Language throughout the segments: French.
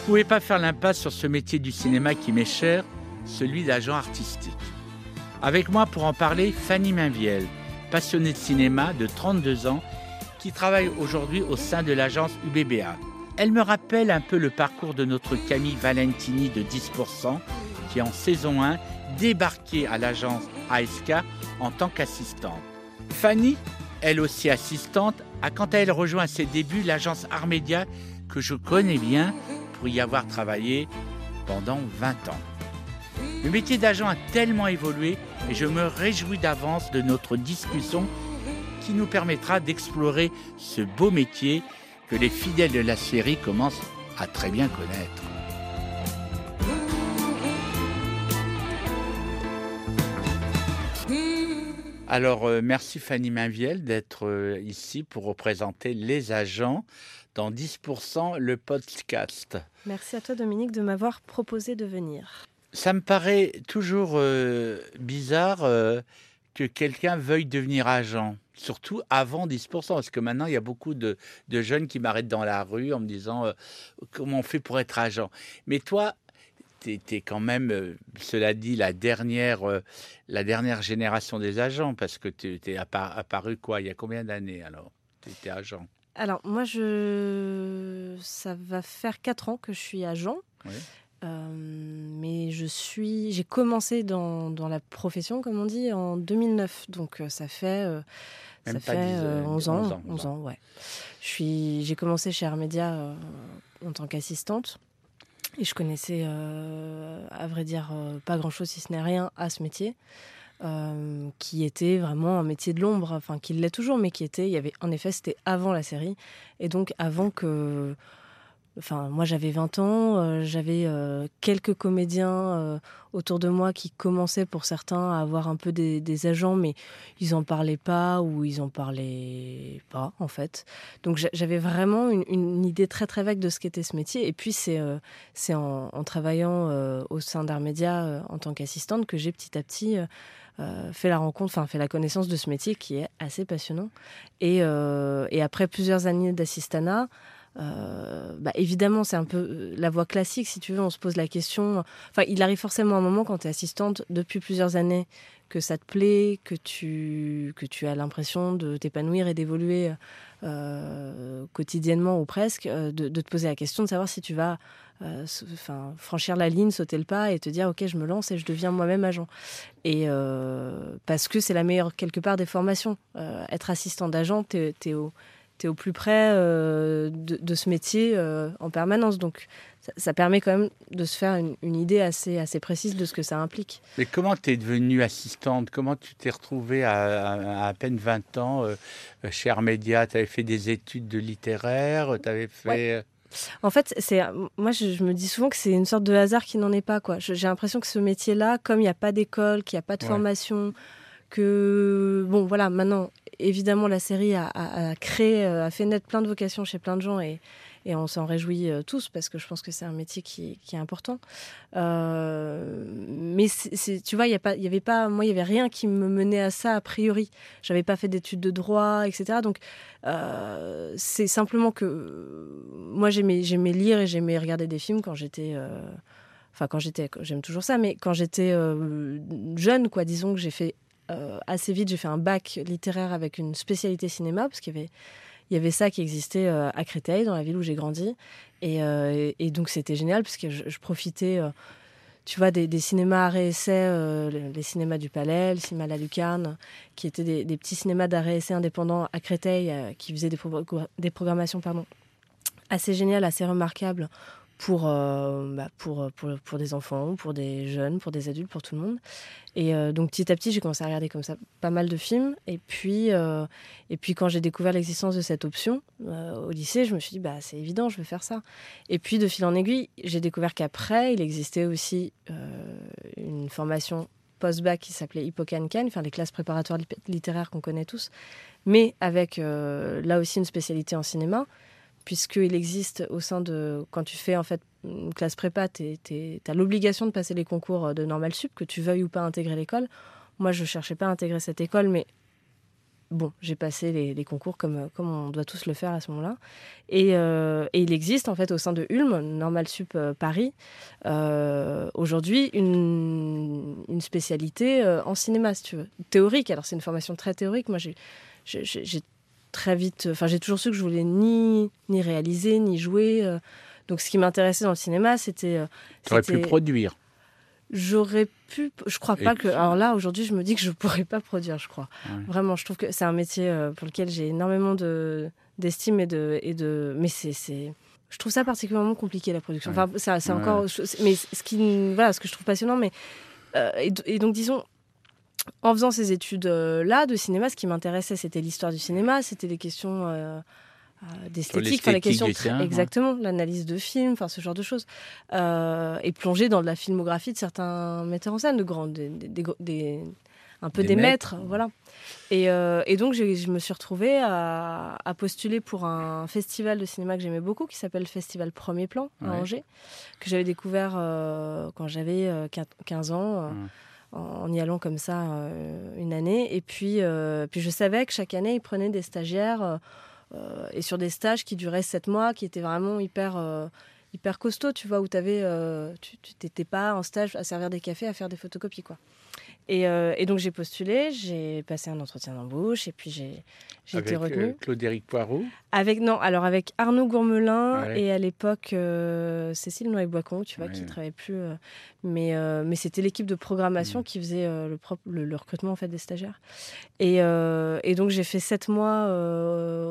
Je ne pouvais pas faire l'impasse sur ce métier du cinéma qui m'est cher, celui d'agent artistique. Avec moi pour en parler, Fanny Minvielle, passionnée de cinéma de 32 ans, qui travaille aujourd'hui au sein de l'agence UBBA. Elle me rappelle un peu le parcours de notre Camille Valentini de 10%, qui en saison 1 débarquait à l'agence ASK en tant qu'assistante. Fanny, elle aussi assistante, a quant à elle rejoint à ses débuts l'agence Artmedia que je connais bien pour y avoir travaillé pendant 20 ans. Le métier d'agent a tellement évolué et je me réjouis d'avance de notre discussion qui nous permettra d'explorer ce beau métier que les fidèles de la série commencent à très bien connaître. Alors, merci Fanny Minvielle d'être ici pour représenter les agents dans 10% le podcast. Merci à toi Dominique de m'avoir proposé de venir. Ça me paraît toujours bizarre que quelqu'un veuille devenir agent, surtout avant 10%, parce que maintenant, il y a beaucoup de jeunes qui m'arrêtent dans la rue en me disant comment on fait pour être agent. Mais toi, tu étais quand même, cela dit, la dernière génération des agents, parce que tu es apparu quoi, il y a combien d'années alors tu étais agent? Alors, moi, ça va faire 4 ans que je suis agent. Oui. Mais j'ai commencé dans la profession, comme on dit, en 2009. Donc ça fait, 11 ans. Ouais. J'ai commencé chez Artmedia en tant qu'assistante. Et je connaissais, à vrai dire, pas grand-chose, si ce n'est rien, à ce métier. Qui était vraiment un métier de l'ombre, enfin qui l'est toujours, mais c'était avant la série. Et donc avant que... Enfin, moi, j'avais 20 ans, j'avais quelques comédiens autour de moi qui commençaient pour certains à avoir un peu des agents, mais ils n'en parlaient pas ou ils n'en parlaient pas, en fait. Donc, j'avais vraiment une idée très, très vague de ce qu'était ce métier. Et puis, c'est en travaillant au sein d'Artmedia en tant qu'assistante que j'ai petit à petit... fait la connaissance de ce métier qui est assez passionnant. Et après plusieurs années d'assistanat, évidemment, c'est un peu la voie classique, si tu veux, on se pose la question... Enfin, il arrive forcément un moment quand tu es assistante depuis plusieurs années que ça te plaît, que tu as l'impression de t'épanouir et d'évoluer quotidiennement ou presque, de te poser la question de savoir si tu vas franchir la ligne, sauter le pas et te dire « Ok, je me lance et je deviens moi-même agent ». Et parce que c'est la meilleure, quelque part, des formations. Être assistant d'agent, t'es au plus près de ce métier en permanence. Donc, ça permet quand même de se faire une idée assez précise de ce que ça implique. Mais comment tu es devenue assistante? Comment tu t'es retrouvée à peine 20 ans chez Artmedia? Tu avais fait des études de littéraire, tu avais fait... Ouais. En fait, moi, je me dis souvent que c'est une sorte de hasard qui n'en est pas, quoi. J'ai l'impression que ce métier-là, comme il n'y a pas d'école, qu'il n'y a pas de formation, que... Bon, voilà, maintenant... Évidemment, la série a fait naître plein de vocations chez plein de gens et on s'en réjouit tous parce que je pense que c'est un métier qui est important. Mais tu vois, il n'y avait rien qui me menait à ça a priori. Je n'avais pas fait d'études de droit, etc. Donc, c'est simplement que moi, j'aimais lire et j'aimais regarder des films quand j'étais... j'aime toujours ça, mais quand j'étais jeune, quoi, disons que j'ai fait... assez vite, j'ai fait un bac littéraire avec une spécialité cinéma, parce qu'il y avait ça qui existait à Créteil, dans la ville où j'ai grandi. Et donc, c'était génial, parce que je profitais, tu vois, des cinémas arrêt-essai, les cinémas du Palais, le cinéma La Lucarne, qui étaient des petits cinémas d'arrêt-essai indépendants à Créteil, qui faisaient des programmations assez géniales, assez remarquables, pour des enfants, pour des jeunes, pour des adultes, pour tout le monde. Et donc, petit à petit, j'ai commencé à regarder comme ça pas mal de films. Et puis quand j'ai découvert l'existence de cette option au lycée, je me suis dit, c'est évident, je vais faire ça. Et puis, de fil en aiguille, j'ai découvert qu'après, il existait aussi une formation post-bac qui s'appelait Hippocancane, enfin les classes préparatoires littéraires qu'on connaît tous, mais avec, là aussi, une spécialité en cinéma, puisqu'il existe au sein de... Quand tu fais en fait une classe prépa, t'as l'obligation de passer les concours de Normale Sup, que tu veuilles ou pas intégrer l'école. Moi, je ne cherchais pas à intégrer cette école, mais Bon, j'ai passé les concours comme on doit tous le faire à ce moment-là. Et il existe en fait au sein de Ulm, Normale Sup Paris, aujourd'hui une spécialité en cinéma, si tu veux, théorique. Alors c'est une formation très théorique. Moi, j'ai très vite, enfin j'ai toujours su que je voulais ni réaliser ni jouer. Donc ce qui m'intéressait dans le cinéma, c'était. T'aurais pu produire. J'aurais pu... Je crois pas que... Alors là, aujourd'hui, je me dis que je pourrais pas produire, je crois. Ouais. Vraiment, je trouve que c'est un métier pour lequel j'ai énormément d'estime et de... Mais c'est... Je trouve ça particulièrement compliqué, la production. Ouais. Enfin, ça, c'est encore... Mais voilà, ce que je trouve passionnant, mais... Et donc, disons... En faisant ces études-là de cinéma, ce qui m'intéressait, c'était l'histoire du cinéma, c'était les questions... d'esthétique, enfin la question exactement, l'analyse de films, enfin ce genre de choses, et plonger dans la filmographie de certains metteurs en scène, de grands, un peu des maîtres, voilà. Et donc je me suis retrouvée à postuler pour un festival de cinéma que j'aimais beaucoup, qui s'appelle Festival Premier Plan à Angers, que j'avais découvert quand j'avais 15 ans. En y allant comme ça une année, et puis je savais que chaque année ils prenaient des stagiaires. Et sur des stages qui duraient 7 mois, qui étaient vraiment hyper costauds, tu vois, où tu n'étais pas en stage à servir des cafés, à faire des photocopies, quoi. Et donc j'ai postulé, j'ai passé un entretien d'embauche, et puis j'ai été retenue. Avec Claude-Éric Poirot ? Avec Arnaud Gourmelin, et à l'époque Cécile Noël Boiscon, tu vois, qui ne travaillait plus. Mais c'était l'équipe de programmation qui faisait le recrutement en fait, des stagiaires. Et donc j'ai fait 7 mois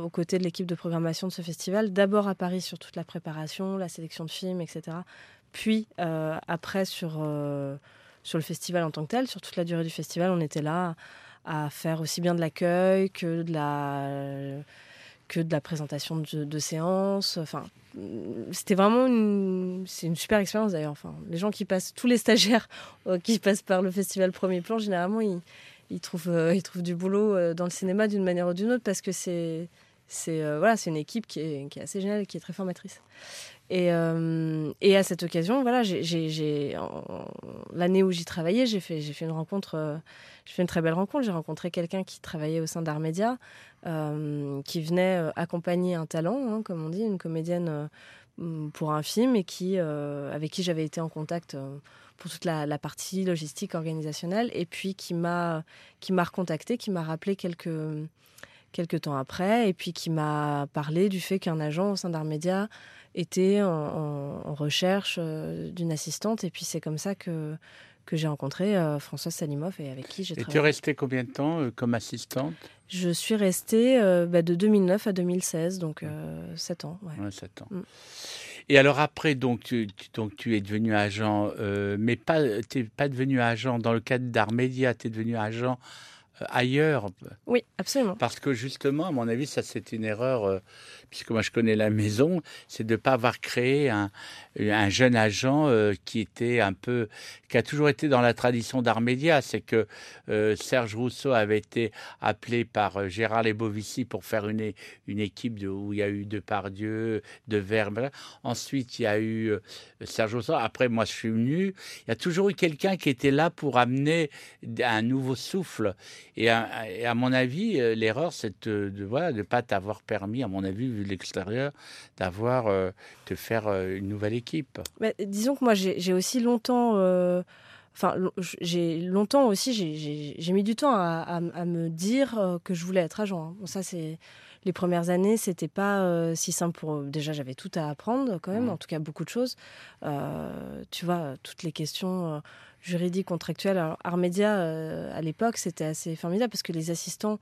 aux côtés de l'équipe de programmation de ce festival, d'abord à Paris sur toute la préparation, la sélection de films, etc. Puis après sur le festival en tant que tel, sur toute la durée du festival, on était là à faire aussi bien de l'accueil que de la présentation de séances. Enfin, c'était vraiment une super expérience d'ailleurs. Enfin, les gens qui passent, tous les stagiaires qui passent par le festival Premier Plan, généralement, ils trouvent du boulot dans le cinéma d'une manière ou d'une autre parce que c'est une équipe qui est assez géniale et qui est très formatrice. Et à cette occasion, voilà, l'année où j'y travaillais, j'ai fait une rencontre, j'ai fait une très belle rencontre. J'ai rencontré quelqu'un qui travaillait au sein d'Artmedia, qui venait accompagner un talent, hein, comme on dit, une comédienne pour un film, et avec qui j'avais été en contact pour toute la partie logistique, organisationnelle, et puis qui m'a recontacté, qui m'a rappelé quelques temps après, et puis qui m'a parlé du fait qu'un agent au sein d'Artmedia était en recherche d'une assistante, et puis c'est comme ça que j'ai rencontré François Salimov, et avec qui j'ai travaillé. Et tu es restée combien de temps comme assistante ? Je suis restée de 2009 à 2016, donc 7 ans. Ouais. Ouais, 7 ans. Mm. Et alors après, donc, tu es devenu agent, mais tu n'es pas devenu agent dans le cadre d'Artmedia, tu es devenu agent ailleurs. Oui, absolument. Parce que justement, à mon avis, ça c'est une erreur, puisque moi je connais la maison, c'est de ne pas avoir créé un jeune agent qui a toujours été dans la tradition d'Artmedia. C'est que Serge Rousseau avait été appelé par Gérard Lebovici pour faire une équipe où il y a eu Depardieu, De Verbe. Ensuite, il y a eu Serge Rousseau. Après, moi je suis venu. Il y a toujours eu quelqu'un qui était là pour amener un nouveau souffle. Et à mon avis, l'erreur, c'est de pas t'avoir permis, à mon avis, vu de l'extérieur, de faire une nouvelle équipe. Mais disons que moi, j'ai mis du temps à me dire que je voulais être agent. Bon, ça, les premières années, c'était pas si simple pour eux. Déjà, j'avais tout à apprendre quand même, en tout cas beaucoup de choses. Tu vois, toutes les questions juridiques, contractuelles. Alors, Artmedia, à l'époque, c'était assez formidable parce que les assistants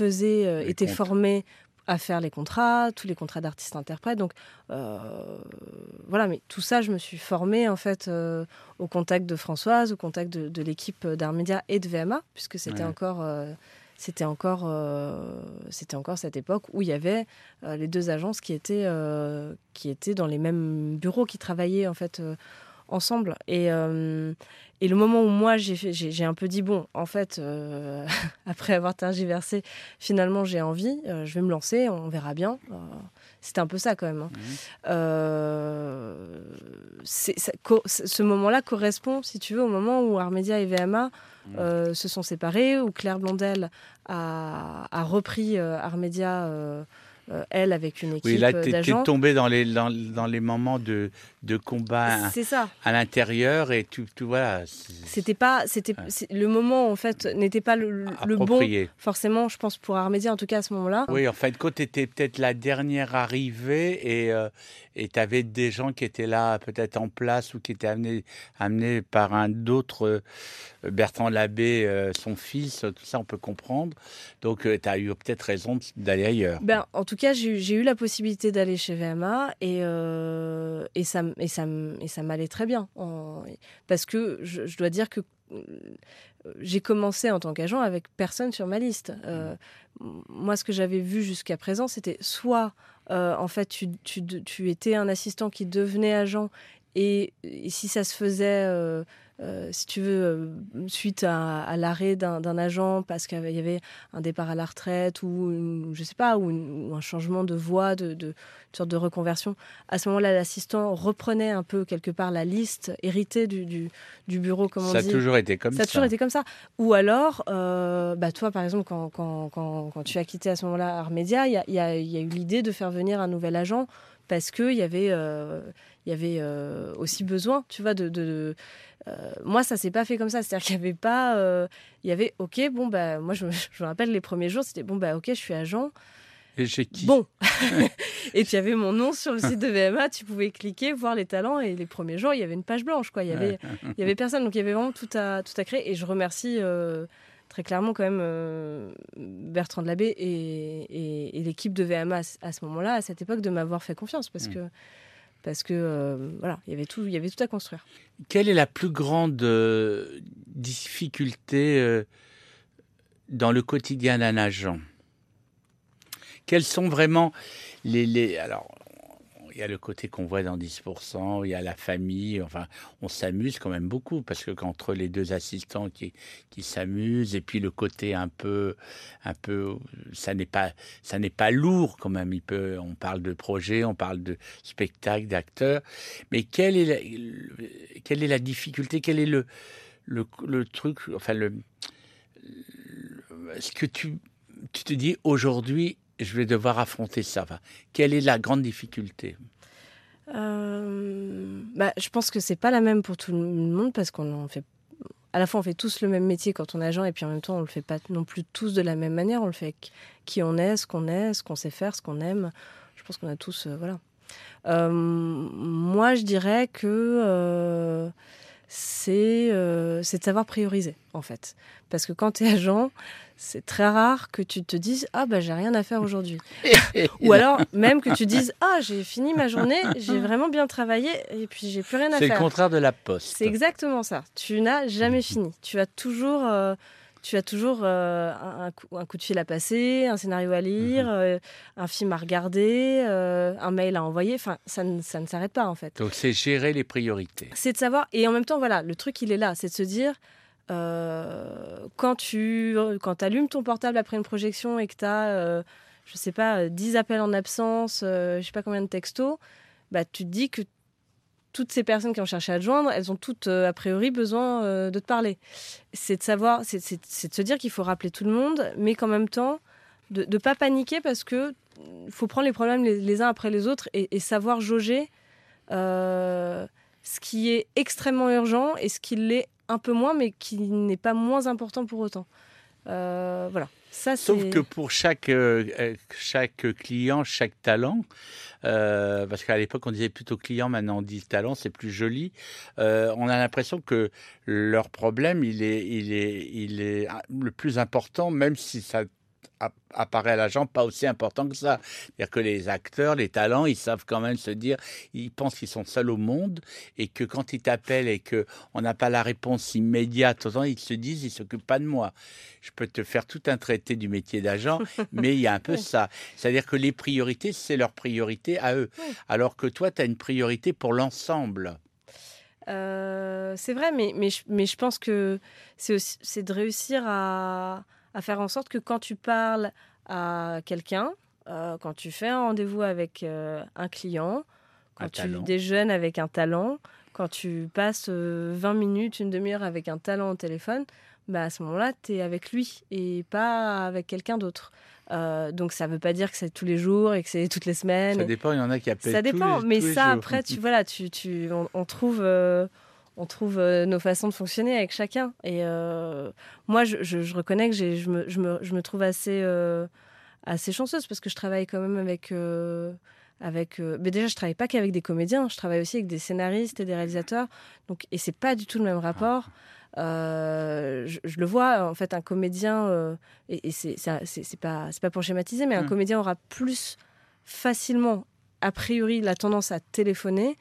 étaient formés à faire les contrats, tous les contrats d'artistes-interprètes. Donc, voilà, mais tout ça, je me suis formée, en fait, au contact de Françoise, au contact de l'équipe d'Artmedia et de VMA, puisque c'était encore... C'était encore cette époque où il y avait les deux agences qui étaient dans les mêmes bureaux, qui travaillaient en fait ensemble. Et le moment où moi j'ai un peu dit bon, en fait, après avoir tergiversé, finalement j'ai envie, je vais me lancer, on verra bien. C'était un peu ça quand même. Hein. Ce moment-là correspond, si tu veux, au moment où Artmedia et VMA se sont séparés, où Claire Blondel a repris Artmedia, elle, avec une équipe d'agents. Oui, là, tu es tombée dans les moments de combat à l'intérieur et tout voilà. Le moment, en fait, n'était pas le bon, forcément, je pense, pour Artmedia, en tout cas à ce moment-là. Oui, en fin de compte, tu étais peut-être la dernière arrivée et tu avais des gens qui étaient là, peut-être en place ou qui étaient amenés par un d'autres, Bertrand Labbé, son fils, tout ça, on peut comprendre. Donc, tu as eu peut-être raison d'aller ailleurs. Ben, en tout cas, j'ai eu la possibilité d'aller chez VMA et ça m'allait très bien. Parce que je dois dire que j'ai commencé en tant qu'agent avec personne sur ma liste. Moi, ce que j'avais vu jusqu'à présent, c'était soit en fait, tu étais un assistant qui devenait agent et si ça se faisait... si tu veux, suite à l'arrêt d'un agent parce qu'il y avait un départ à la retraite ou un changement de voie, une sorte de reconversion. À ce moment-là, l'assistant reprenait un peu quelque part la liste héritée du bureau, comme on dit. Ça a toujours été comme ça. Ça a toujours été comme ça. Ou alors, toi, par exemple, quand tu as quitté à ce moment-là Artmedia, il y a eu l'idée de faire venir un nouvel agent parce qu'il y avait... Il y avait aussi besoin, tu vois, moi, ça s'est pas fait comme ça. C'est-à-dire qu'il y avait pas... il y avait, OK, bon, bah, moi, je me rappelle les premiers jours, c'était, bon, bah, OK, je suis agent. Et j'ai qui ? Bon. Et puis, il y avait mon nom sur le site de VMA. Tu pouvais cliquer, voir les talents. Et les premiers jours, il y avait une page blanche, quoi. Il y avait personne. Donc, il y avait vraiment tout à créer. Et je remercie... très clairement quand même Bertrand Labbé et l'équipe de VMA à ce moment-là, à cette époque, de m'avoir fait confiance parce que voilà, il y avait tout à construire. Quelle est la plus grande difficulté dans le quotidien d'un agent ? Quels sont vraiment alors, il y a le côté qu'on voit dans 10%, il y a la famille, enfin, on s'amuse quand même beaucoup, parce que entre les deux assistants qui s'amusent, et puis le côté un peu, ça n'est pas lourd quand même. On parle de projet, on parle de spectacle, d'acteurs, mais quelle est la difficulté, quel est le truc, enfin, ce que tu te dis aujourd'hui, je vais devoir affronter ça. Enfin, quelle est la grande difficulté ? Je pense que c'est pas la même pour tout le monde parce qu'on fait à la fois on fait tous le même métier quand on est agent et puis en même temps on le fait pas non plus tous de la même manière. On le fait avec qui on est, ce qu'on sait faire, ce qu'on aime. Je pense qu'on a tous voilà. Moi, je dirais que c'est de savoir prioriser, en fait. Parce que quand tu es agent, c'est très rare que tu te dises « Ah, bah, j'ai rien à faire aujourd'hui. » Ou alors, même que tu dises « Ah, j'ai fini ma journée, j'ai vraiment bien travaillé et puis j'ai plus rien à faire. » C'est le contraire de la poste. C'est exactement ça. Tu n'as jamais fini. Tu as toujours... un coup de fil à passer, un scénario à lire, un film à regarder, un mail à envoyer. Enfin, ça ne s'arrête pas, en fait. Donc, c'est gérer les priorités. C'est de savoir... Et en même temps, voilà, le truc, il est là. C'est de se dire, quand tu allumes ton portable après une projection et que tu as, je ne sais pas, 10 appels en absence, je ne sais pas combien de textos, bah, tu te dis que toutes ces personnes qui ont cherché à te joindre, elles ont toutes, a priori, besoin de te parler. C'est de savoir, c'est de se dire qu'il faut rappeler tout le monde, mais qu'en même temps, de ne pas paniquer parce qu'il faut prendre les problèmes les uns après les autres et savoir jauger ce qui est extrêmement urgent et ce qui l'est un peu moins, mais qui n'est pas moins important pour autant. Voilà. Ça, sauf que pour chaque client, chaque talent, parce qu'à l'époque on disait plutôt client, maintenant on dit talent, c'est plus joli. On a l'impression que leur problème, il est le plus important, même si ça apparaît à l'agent pas aussi important que ça. C'est-à-dire que les acteurs, les talents, ils savent quand même se dire, ils pensent qu'ils sont seuls au monde et que quand ils t'appellent et qu'on n'a pas la réponse immédiate, ils se disent, ils ne s'occupent pas de moi. Je peux te faire tout un traité du métier d'agent, mais il y a un peu ça. C'est-à-dire que les priorités, c'est leur priorité à eux. Oui. Alors que toi, tu as une priorité pour l'ensemble. C'est vrai, mais je pense que c'est de réussir à faire en sorte que quand tu parles à quelqu'un, quand tu fais un rendez-vous avec un client, quand tu déjeunes avec un talent, quand tu passes 20 minutes, une demi-heure avec un talent au téléphone, bah à ce moment-là, tu es avec lui et pas avec quelqu'un d'autre. Donc ça ne veut pas dire que c'est tous les jours et que c'est toutes les semaines. Ça dépend, il y en a qui appellent ça dépend, tous les, mais tous les ça, jours. Après, on trouve nos façons de fonctionner avec chacun. Et moi, je reconnais que je me trouve assez chanceuse parce que je travaille quand même mais déjà, je ne travaille pas qu'avec des comédiens, je travaille aussi avec des scénaristes et des réalisateurs. Donc, et ce n'est pas du tout le même rapport. Je le vois, en fait, un comédien, et c'est pas pour schématiser, mais un comédien aura plus facilement, a priori, la tendance à téléphoner,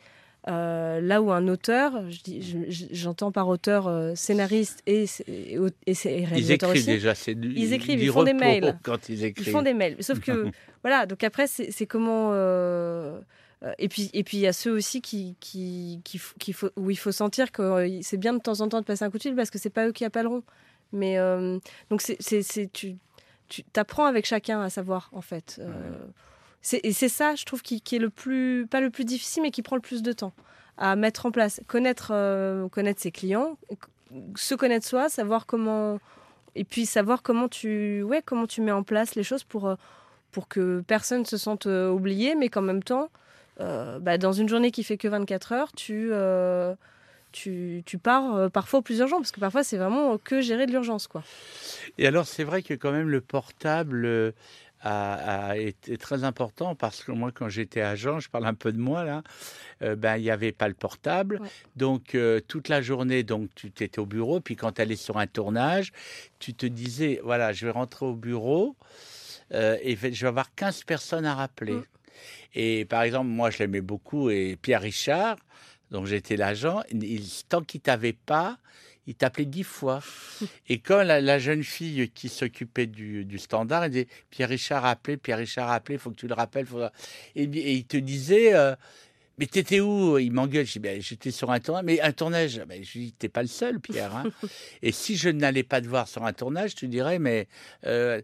là où un auteur, j'entends par auteur scénariste et réalisateur aussi. Ils écrivent déjà, ils font des mails. Quand ils écrivent. Ils font des mails, sauf que, voilà, donc après, c'est comment... Et puis il y a ceux aussi où il faut sentir que c'est bien de temps en temps de passer un coup de fil parce que c'est pas eux qui appelleront. Mais donc tu t'apprends avec chacun à savoir en fait. C'est ça, je trouve, qui est pas le plus difficile mais qui prend le plus de temps à mettre en place. Connaître ses clients, se connaître soi, savoir comment et puis savoir comment tu mets en place les choses pour que personne se sente oublié, mais qu'en même temps dans une journée qui fait que 24 heures, tu pars parfois au plus urgent, parce que parfois c'est vraiment que gérer de l'urgence, quoi. Et alors c'est vrai que quand même le portable est très important, parce que moi quand j'étais agent, je parle un peu de moi là, il n'y avait pas le portable, ouais. Donc toute la journée, donc tu étais au bureau, puis quand tu allais sur un tournage, tu te disais voilà, je vais rentrer au bureau et je vais avoir 15 personnes à rappeler. Ouais. Et par exemple, moi, je l'aimais beaucoup, et Pierre Richard, dont j'étais l'agent, tant qu'il ne t'avait pas, il t'appelait 10 fois. Et quand la jeune fille qui s'occupait du standard, elle disait « Pierre Richard a appelé, il faut que tu le rappelles. » Et il te disait « Mais t'étais où ?» Il m'engueule, je dis « J'étais sur un tournage. »« Mais un tournage ?» Je dis « T'es pas le seul, Pierre. Hein. » Et si je n'allais pas te voir sur un tournage, tu dirais « Mais... » Et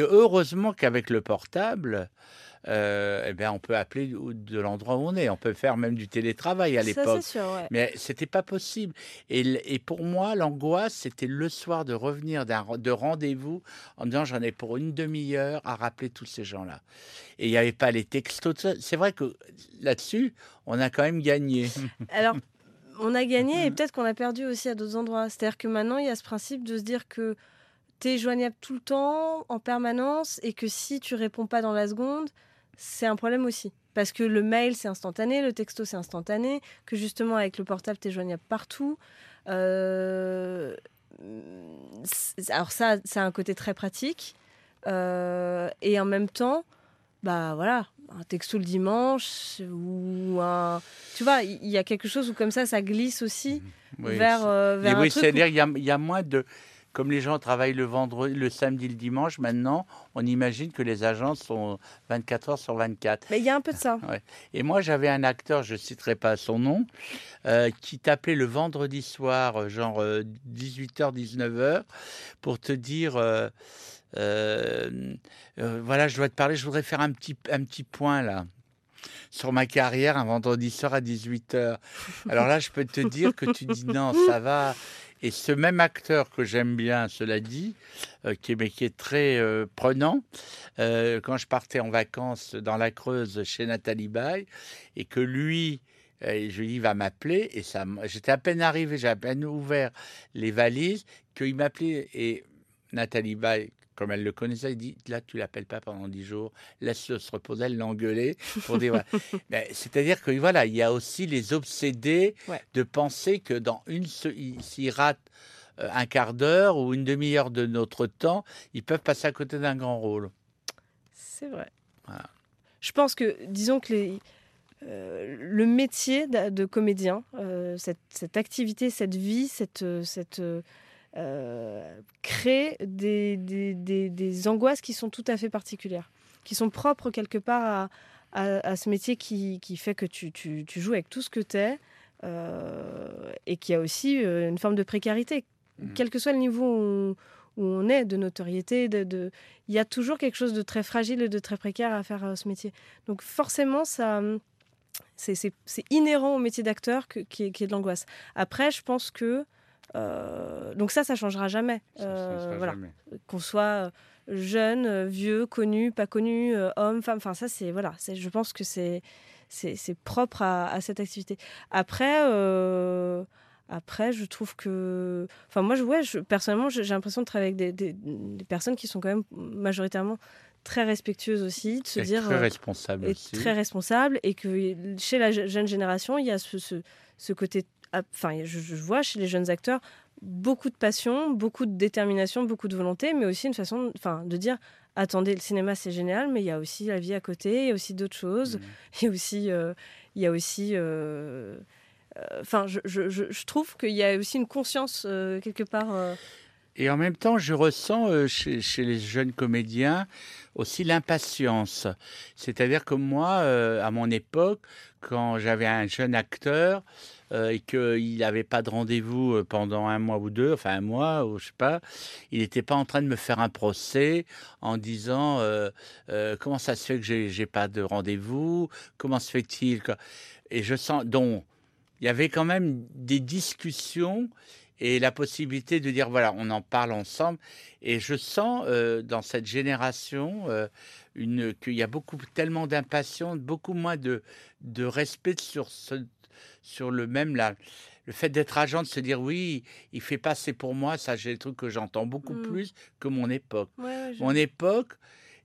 heureusement qu'avec le portable... on peut appeler de l'endroit où on est. On peut faire même du télétravail à l'époque. Ça, c'est sûr, ouais. Mais c'était pas possible. Et pour moi, l'angoisse, c'était le soir de revenir de rendez-vous en disant j'en ai pour une demi-heure à rappeler tous ces gens-là. Et il n'y avait pas les textos. C'est vrai que là-dessus, on a quand même gagné. Alors, on a gagné et peut-être qu'on a perdu aussi à d'autres endroits. C'est-à-dire que maintenant, il y a ce principe de se dire que tu es joignable tout le temps, en permanence, et que si tu réponds pas dans la seconde, c'est un problème aussi. Parce que le mail, c'est instantané, le texto, c'est instantané, que justement, avec le portable, t'es joignable partout. Alors ça a un côté très pratique. Et en même temps, un texto le dimanche, ou un... Tu vois, il y a quelque chose où comme ça glisse aussi vers un truc. Oui, c'est-à-dire qu'il y a moins de... Comme les gens travaillent le vendredi, le samedi, le dimanche, maintenant, on imagine que les agences sont 24 heures sur 24. Mais il y a un peu de ça. Ouais. Et moi, j'avais un acteur, je ne citerai pas son nom, qui t'appelait le vendredi soir, genre 18h, 19h, pour te dire... je dois te parler, je voudrais faire un petit point, là. Sur ma carrière, un vendredi soir à 18h. Alors là, je peux te dire que tu dis non, ça va... Et ce même acteur que j'aime bien, cela dit, qui est très prenant, quand je partais en vacances dans la Creuse chez Nathalie Baye, et que lui, je lui dis, va m'appeler, et ça, j'étais à peine arrivé, j'avais à peine ouvert les valises, qu'il m'appelait, et Nathalie Baye, comme elle le connaissait, elle dit, là, tu ne l'appelles pas pendant 10 jours, laisse-le se reposer, elle l'engueulait. C'est-à-dire que, il y a aussi les obsédés de penser que s'ils ratent un quart d'heure ou une demi-heure de notre temps, ils peuvent passer à côté d'un grand rôle. C'est vrai. Voilà. Je pense que, disons que le métier de comédien, cette activité, cette vie, crée des angoisses qui sont tout à fait particulières, qui sont propres quelque part à ce métier qui fait que tu joues avec tout ce que t'es et qui a aussi une forme de précarité. Quel que soit le niveau où on est, de notoriété, il y a toujours quelque chose de très fragile et de très précaire à faire ce métier. Donc forcément, ça... C'est inhérent au métier d'acteur qui est de l'angoisse. Après, je pense que Donc ça changera jamais. Voilà. Qu'on soit jeune, vieux, connu, pas connu, homme, femme, enfin ça c'est voilà, je pense que c'est propre à cette activité. Après, je trouve que... Enfin, moi, personnellement, j'ai l'impression de travailler avec des personnes qui sont quand même majoritairement très respectueuses aussi, de se dire... Très responsables aussi. Très responsables, et que chez la jeune génération, il y a ce côté... Enfin, je vois chez les jeunes acteurs beaucoup de passion, beaucoup de détermination, beaucoup de volonté, mais aussi une façon de dire... Attendez, le cinéma, c'est génial, mais il y a aussi la vie à côté, il y a aussi d'autres choses, Enfin, je trouve qu'il y a aussi une conscience quelque part. Et en même temps, je ressens chez les jeunes comédiens aussi l'impatience. C'est-à-dire que moi, à mon époque, quand j'avais un jeune acteur et qu'il n'avait pas de rendez-vous pendant un mois ou deux, enfin un mois, ou je sais pas, il n'était pas en train de me faire un procès en disant comment ça se fait que j'ai pas de rendez-vous, comment se fait-il que... Et je sens donc... Il y avait quand même des discussions et la possibilité de dire, voilà, on en parle ensemble. Et je sens dans cette génération qu'il y a tellement d'impatience, beaucoup moins de respect sur le même là. Le fait d'être agent, de se dire, oui, il fait passer pour moi, ça, j'ai des trucs que j'entends beaucoup plus que mon époque. Ouais, mon époque,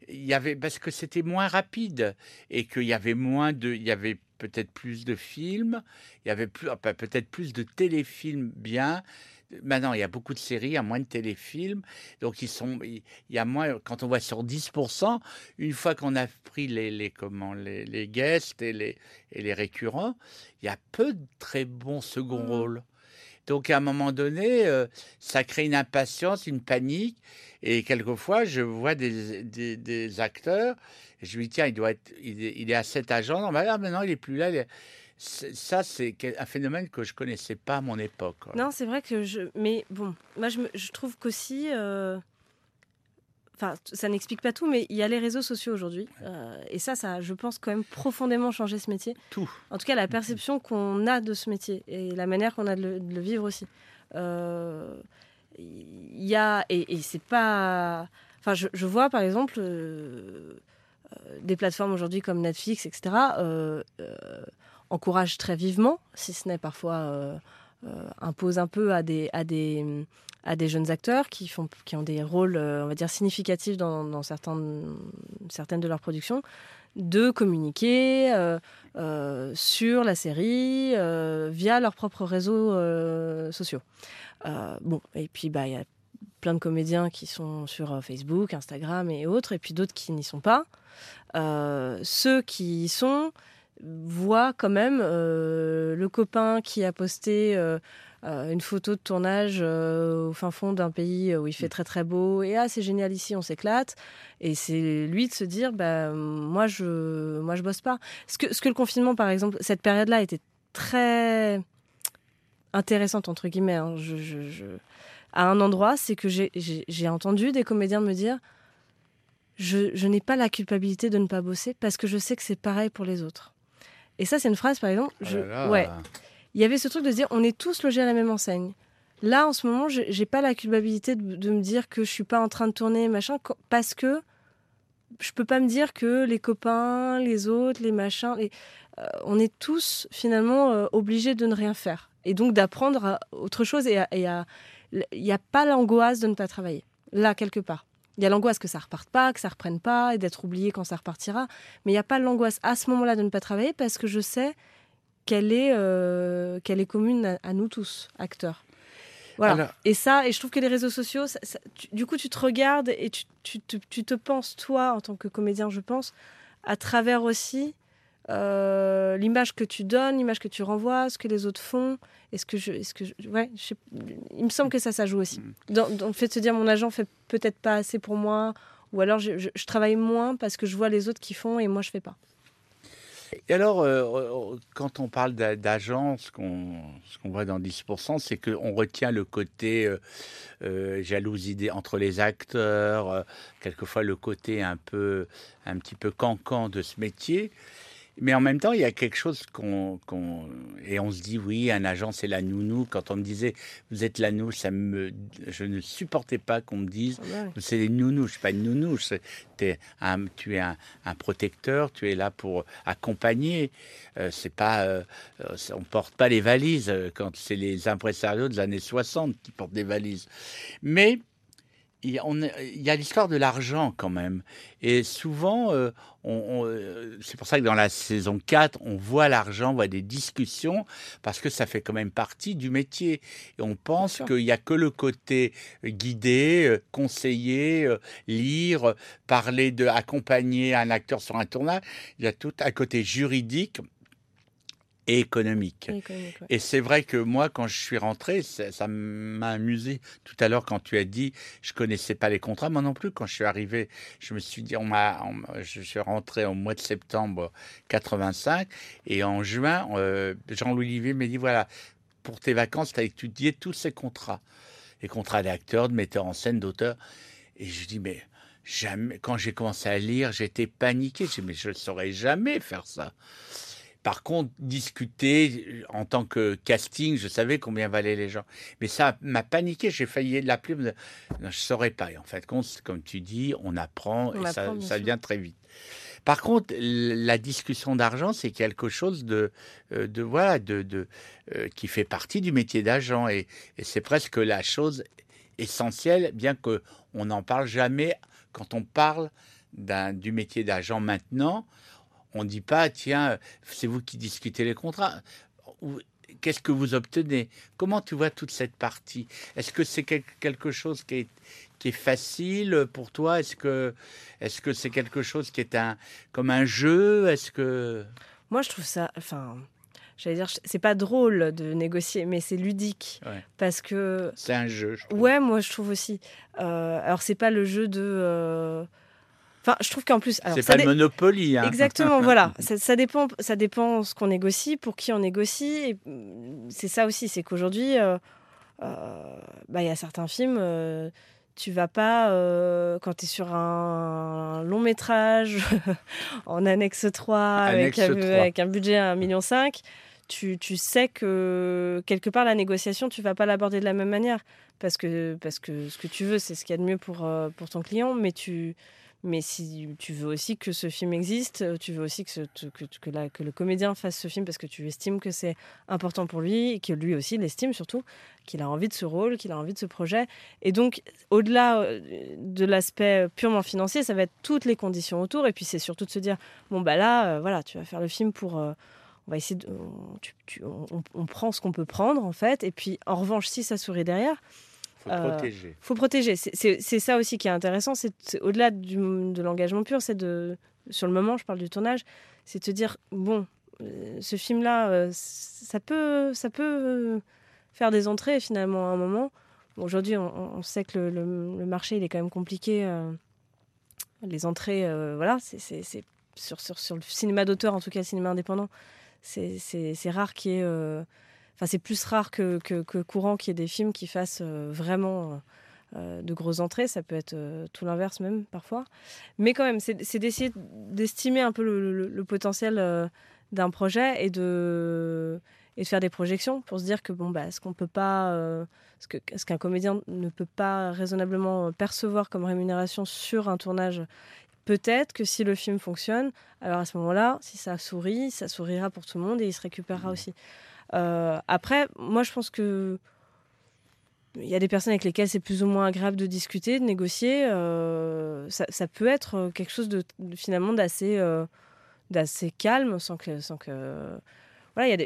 il y avait, parce que c'était moins rapide et qu'il y avait moins de... Il y avait peut-être plus de films, il y avait peut-être plus de téléfilms bien. Maintenant, il y a beaucoup de séries, il y a moins de téléfilms. Donc, il y a moins, quand on voit sur 10%, une fois qu'on a pris les guests et les récurrents, il y a peu de très bons seconds rôles. Donc, à un moment donné, ça crée une impatience, une panique. Et quelquefois, je vois des acteurs, et je lui dis, tiens, il est à cet agent. Non, bah, maintenant, il n'est plus là. Ça, c'est un phénomène que je ne connaissais pas à mon époque. Voilà. Non, c'est vrai que Mais bon, moi, je trouve qu'aussi... Enfin, ça n'explique pas tout, mais il y a les réseaux sociaux aujourd'hui. Et ça, je pense, quand même profondément changer ce métier. Tout. En tout cas, la perception qu'on a de ce métier et la manière qu'on a de le vivre aussi. Il y a... Et c'est pas... Enfin, je vois, par exemple, des plateformes aujourd'hui comme Netflix, etc., encouragent très vivement, si ce n'est parfois... impose un peu à des jeunes acteurs qui ont des rôles, on va dire, significatifs dans certaines de leurs productions, de communiquer sur la série via leurs propres réseaux sociaux. Bon, et puis il y a plein de comédiens qui sont sur Facebook, Instagram et autres, et puis d'autres qui n'y sont pas. Ceux qui y sont voit quand même le copain qui a posté une photo de tournage au fin fond d'un pays où il fait très très beau, et c'est génial ici, on s'éclate, et c'est lui de se dire moi je bosse pas. Ce que le confinement, par exemple, cette période-là était très intéressante entre guillemets, hein, à un endroit, c'est que j'ai entendu des comédiens me dire je n'ai pas la culpabilité de ne pas bosser parce que je sais que c'est pareil pour les autres. Et ça, c'est une phrase, par exemple... Il y avait ce truc de se dire, on est tous logés à la même enseigne. Là, en ce moment, je n'ai pas la culpabilité de me dire que je ne suis pas en train de tourner, machin, parce que je ne peux pas me dire que les copains, les autres, les machins... on est tous, finalement, obligés de ne rien faire. Et donc d'apprendre à autre chose. Et il n'y a pas l'angoisse de ne pas travailler, là, quelque part. Il y a l'angoisse que ça ne reparte pas, que ça ne reprenne pas, et d'être oublié quand ça repartira. Mais il n'y a pas l'angoisse à ce moment-là de ne pas travailler, parce que je sais qu'elle est commune à nous tous, acteurs. Voilà. Alors... Et je trouve que les réseaux sociaux, du coup, tu te regardes et tu te penses, toi, en tant que comédien, je pense, à travers aussi l'image que tu donnes, l'image que tu renvoies, ce que les autres font. Il me semble que ça joue aussi. Dans le fait de se dire, mon agent fait peut-être pas assez pour moi, ou alors je travaille moins parce que je vois les autres qui font et moi je fais pas. Et alors, quand on parle d'agents, ce qu'on voit dans 10%, c'est qu'on retient le côté jalousie entre les acteurs, quelquefois le côté un petit peu cancan de ce métier. Mais en même temps, il y a quelque chose qu'on... Et on se dit, oui, un agent, c'est la nounou. Quand on me disait, vous êtes la nounou, je ne supportais pas qu'on me dise, c'est des nounous. Je ne suis pas une nounou. Tu es un protecteur, tu es là pour accompagner. C'est pas, on ne porte pas les valises quand c'est les impresarios des années 60 qui portent des valises. Mais... il y a l'histoire de l'argent quand même. Et souvent, c'est pour ça que dans la saison 4, on voit l'argent, on voit des discussions, parce que ça fait quand même partie du métier. Et on pense qu'il n'y a que le côté guider, conseiller, lire, parler, accompagner un acteur sur un tournage. Il y a tout un côté juridique et économique. Ouais. Et c'est vrai que moi, quand je suis rentré, ça m'a amusé tout à l'heure quand tu as dit je connaissais pas les contrats. Moi non plus, quand je suis arrivé, je me suis dit je suis rentré au mois de septembre 85 et en juin, Jean-Louis Livier m'a dit voilà, pour tes vacances, tu as étudié tous ces contrats. Les contrats d'acteurs, de metteurs en scène, d'auteurs. Et je dis mais jamais, quand j'ai commencé à lire, j'étais paniqué. Je dis mais je ne saurais jamais faire ça. Par contre, discuter en tant que casting, je savais combien valaient les gens. Mais ça m'a paniqué, j'ai failli l'appeler. Non, je ne saurais pas. Et en fait, comme tu dis, on apprend et ça vient très vite. Par contre, la discussion d'argent, c'est quelque chose qui fait partie du métier d'agent. Et c'est presque la chose essentielle, bien qu'on n'en parle jamais. Quand on parle du métier d'agent maintenant, on ne dit pas, tiens, c'est vous qui discutez les contrats. Qu'est-ce que vous obtenez? Comment tu vois toute cette partie? Est-ce que c'est quelque chose qui est facile pour toi? Est-ce que c'est quelque chose qui est comme un jeu? Est-ce que... Moi, je trouve ça... Enfin, j'allais dire, c'est pas drôle de négocier, mais c'est ludique. Ouais. Parce que... c'est un jeu, je trouve. Ouais, moi, je trouve aussi. Alors, c'est pas le jeu de... Enfin, je trouve qu'en plus... C'est pas le Monopoly. Hein. Exactement, voilà. Ça dépend ce qu'on négocie, pour qui on négocie. C'est ça aussi, c'est qu'aujourd'hui, y a certains films, tu vas pas, quand tu es sur un long métrage, en annexe 3, avec un budget à 1,5 million, tu sais que quelque part, la négociation, tu vas pas l'aborder de la même manière. Parce que ce que tu veux, c'est ce qu'il y a de mieux pour ton client, mais tu... Mais si tu veux aussi que ce film existe, tu veux aussi que le comédien fasse ce film parce que tu estimes que c'est important pour lui et que lui aussi l'estime surtout, qu'il a envie de ce rôle, qu'il a envie de ce projet. Et donc, au-delà de l'aspect purement financier, ça va être toutes les conditions autour. Et puis, c'est surtout de se dire, bon, bah là, voilà, tu vas faire le film pour... on va essayer de... On prend ce qu'on peut prendre, en fait. Et puis, en revanche, si ça sourit derrière... Faut protéger. C'est ça aussi qui est intéressant. C'est au-delà de l'engagement pur, c'est de sur le moment. Je parle du tournage, c'est de te dire bon, ce film-là, ça peut faire des entrées finalement à un moment. Bon, aujourd'hui, on sait que le marché il est quand même compliqué. Les entrées, voilà, c'est sur le cinéma d'auteur, en tout cas le cinéma indépendant, c'est rare qu'il y ait Enfin, c'est plus rare que courant qu'il y ait des films qui fassent vraiment de grosses entrées. Ça peut être tout l'inverse même, parfois. Mais quand même, c'est d'essayer d'estimer un peu le potentiel d'un projet et de faire des projections pour se dire que, bon, bah, ce qu'un comédien ne peut pas raisonnablement percevoir comme rémunération sur un tournage, peut-être que si le film fonctionne, alors à ce moment-là, si ça sourit, ça sourira pour tout le monde et il se récupérera aussi. Après, moi, je pense que il y a des personnes avec lesquelles c'est plus ou moins agréable de discuter, de négocier. Ça peut être quelque chose finalement d'assez calme, sans que voilà.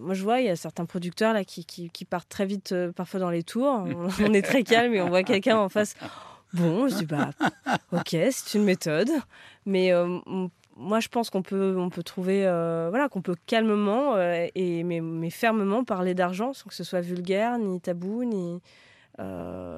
Moi, je vois, il y a certains producteurs là qui partent très vite parfois dans les tours. On est très calme et on voit quelqu'un en face. Bon, je dis bah ok, c'est une méthode, mais moi, je pense qu'on peut trouver, qu'on peut calmement mais fermement parler d'argent sans que ce soit vulgaire, ni tabou, ni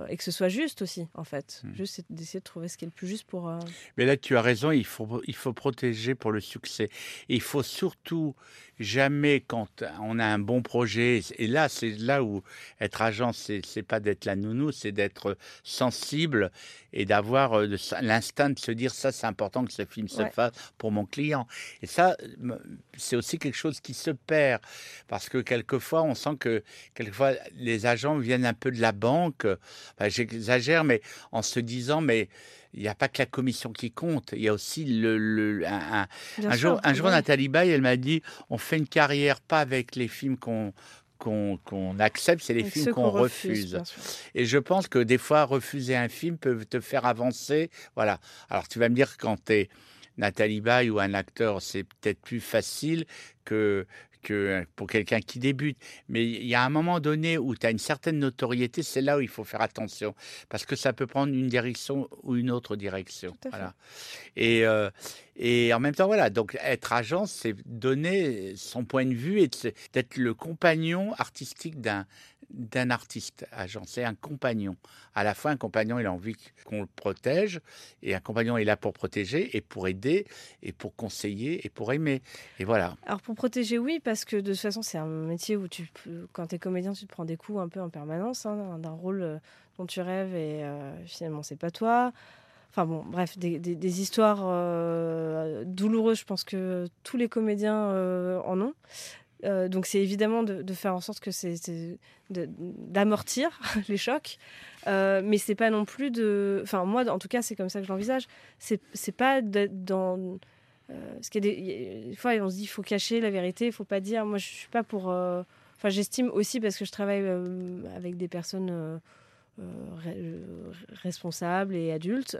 Et que ce soit juste aussi, en fait. Juste d'essayer de trouver ce qui est le plus juste pour... Mais là, tu as raison, il faut protéger pour le succès. Et il faut surtout jamais, quand on a un bon projet, et là, c'est là où être agent, c'est pas d'être la nounou, c'est d'être sensible et d'avoir l'instinct de se dire, ça, c'est important que ce film se fasse pour mon client. Et ça, c'est aussi quelque chose qui se perd. Parce que quelquefois, on sent que quelquefois les agents viennent un peu de la banque. Enfin, j'exagère, mais en se disant, mais il n'y a pas que la commission qui compte, il y a aussi un jour, Nathalie Baye, elle m'a dit, on fait une carrière pas avec les films qu'on accepte, c'est les films qu'on refuse. Et je pense que des fois, refuser un film peut te faire avancer. Voilà. Alors, tu vas me dire, quand tu es Nathalie Baye ou un acteur, c'est peut-être plus facile que pour quelqu'un qui débute. Mais il y a un moment donné où tu as une certaine notoriété, c'est là où il faut faire attention. Parce que ça peut prendre une direction ou une autre direction. Voilà. Et en même temps, voilà, donc être agent, c'est donner son point de vue et d'être le compagnon artistique d'un artiste agent. C'est un compagnon. À la fois, un compagnon, il a envie qu'on le protège, et un compagnon est là pour protéger, et pour aider, et pour conseiller, et pour aimer. Et voilà. Alors, pour protéger, oui, parce que de toute façon, c'est un métier où quand tu es comédien, tu te prends des coups un peu en permanence, hein, d'un rôle dont tu rêves, et finalement, c'est pas toi. Enfin bon, bref, des histoires douloureuses, je pense que tous les comédiens en ont. Donc c'est évidemment de faire en sorte que d'amortir les chocs, mais c'est pas non plus Enfin moi, en tout cas, c'est comme ça que je l'envisage. C'est pas d'être dans... Parce qu'il y a des fois, on se dit, il faut cacher la vérité, il faut pas dire. Moi, je suis pas pour... Enfin, j'estime aussi, parce que je travaille avec des personnes... responsables et adultes,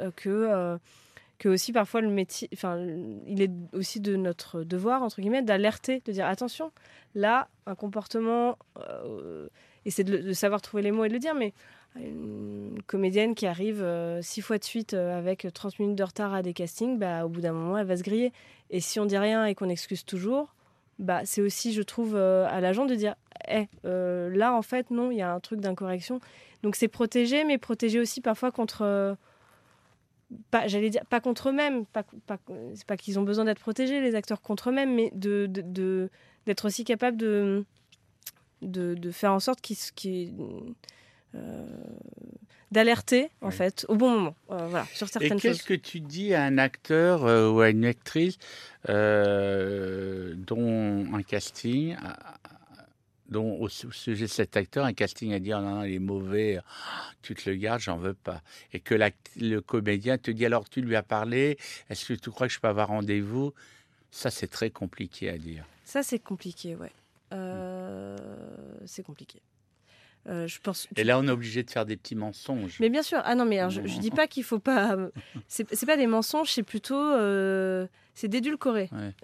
que aussi parfois le métier, enfin, il est aussi de notre devoir, entre guillemets, d'alerter, de dire attention, là un comportement, et c'est de savoir trouver les mots et de le dire. Mais une comédienne qui arrive 6 fois de suite avec 30 minutes de retard à des castings, bah, au bout d'un moment elle va se griller. Et si on dit rien et qu'on excuse toujours, bah, c'est aussi, je trouve, à l'agent de dire là, en fait, non, il y a un truc d'incorrection. Donc c'est protéger, mais protéger aussi parfois contre... pas contre eux-mêmes. C'est pas qu'ils ont besoin d'être protégés, les acteurs, contre eux-mêmes, mais d'être aussi capable de faire en sorte d'alerter, en fait, au bon moment, voilà, sur certaines choses. Et qu'est-ce que tu dis à un acteur ou à une actrice dont un casting... dont au sujet de cet acteur, un casting à dire non, non, il est mauvais, tu te le gardes, j'en veux pas. Et que le comédien te dit, alors tu lui as parlé, est-ce que tu crois que je peux avoir rendez-vous? Ça, c'est très compliqué à dire. Ça, c'est compliqué, ouais. C'est compliqué. Je pense... Et là, on est obligé de faire des petits mensonges. Mais bien sûr. Ah non, mais alors, je dis pas qu'il faut pas... C'est pas des mensonges, c'est plutôt... c'est d'édulcorer. Ouais.